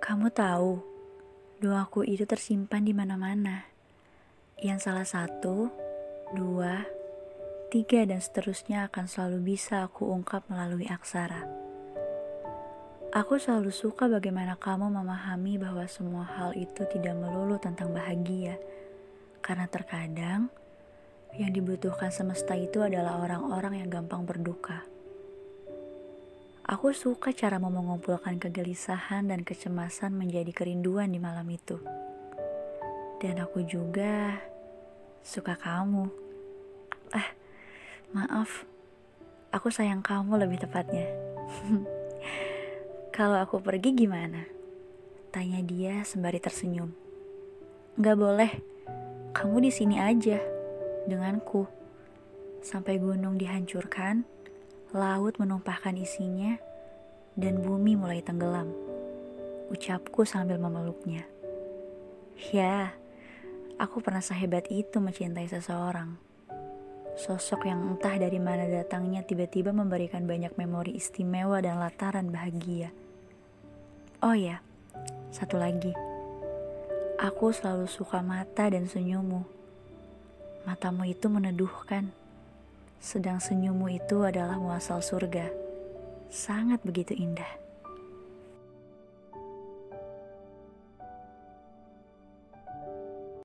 Kamu tahu, doaku itu tersimpan di mana-mana. Yang salah satu, dua, tiga, dan seterusnya akan selalu bisa aku ungkap melalui aksara. Aku selalu suka bagaimana kamu memahami bahwa semua hal itu tidak melulu tentang bahagia. Karena terkadang, yang dibutuhkan semesta itu adalah orang-orang yang gampang berduka. Aku suka caramu mengumpulkan kegelisahan dan kecemasan menjadi kerinduan di malam itu. Dan aku juga suka kamu. Maaf. Aku sayang kamu lebih tepatnya. Kalau aku pergi gimana? Tanya dia sembari tersenyum. Enggak boleh. Kamu di sini aja denganku. Sampai gunung dihancurkan, laut menumpahkan isinya, dan bumi mulai tenggelam, ucapku sambil memeluknya. Ya, aku pernah sehebat itu mencintai seseorang. Sosok yang entah dari mana datangnya tiba-tiba memberikan banyak memori istimewa dan lataran bahagia. Oh ya, satu lagi. Aku selalu suka mata dan senyummu. Matamu itu meneduhkan. Sedang senyummu itu adalah muasal surga. Sangat begitu indah.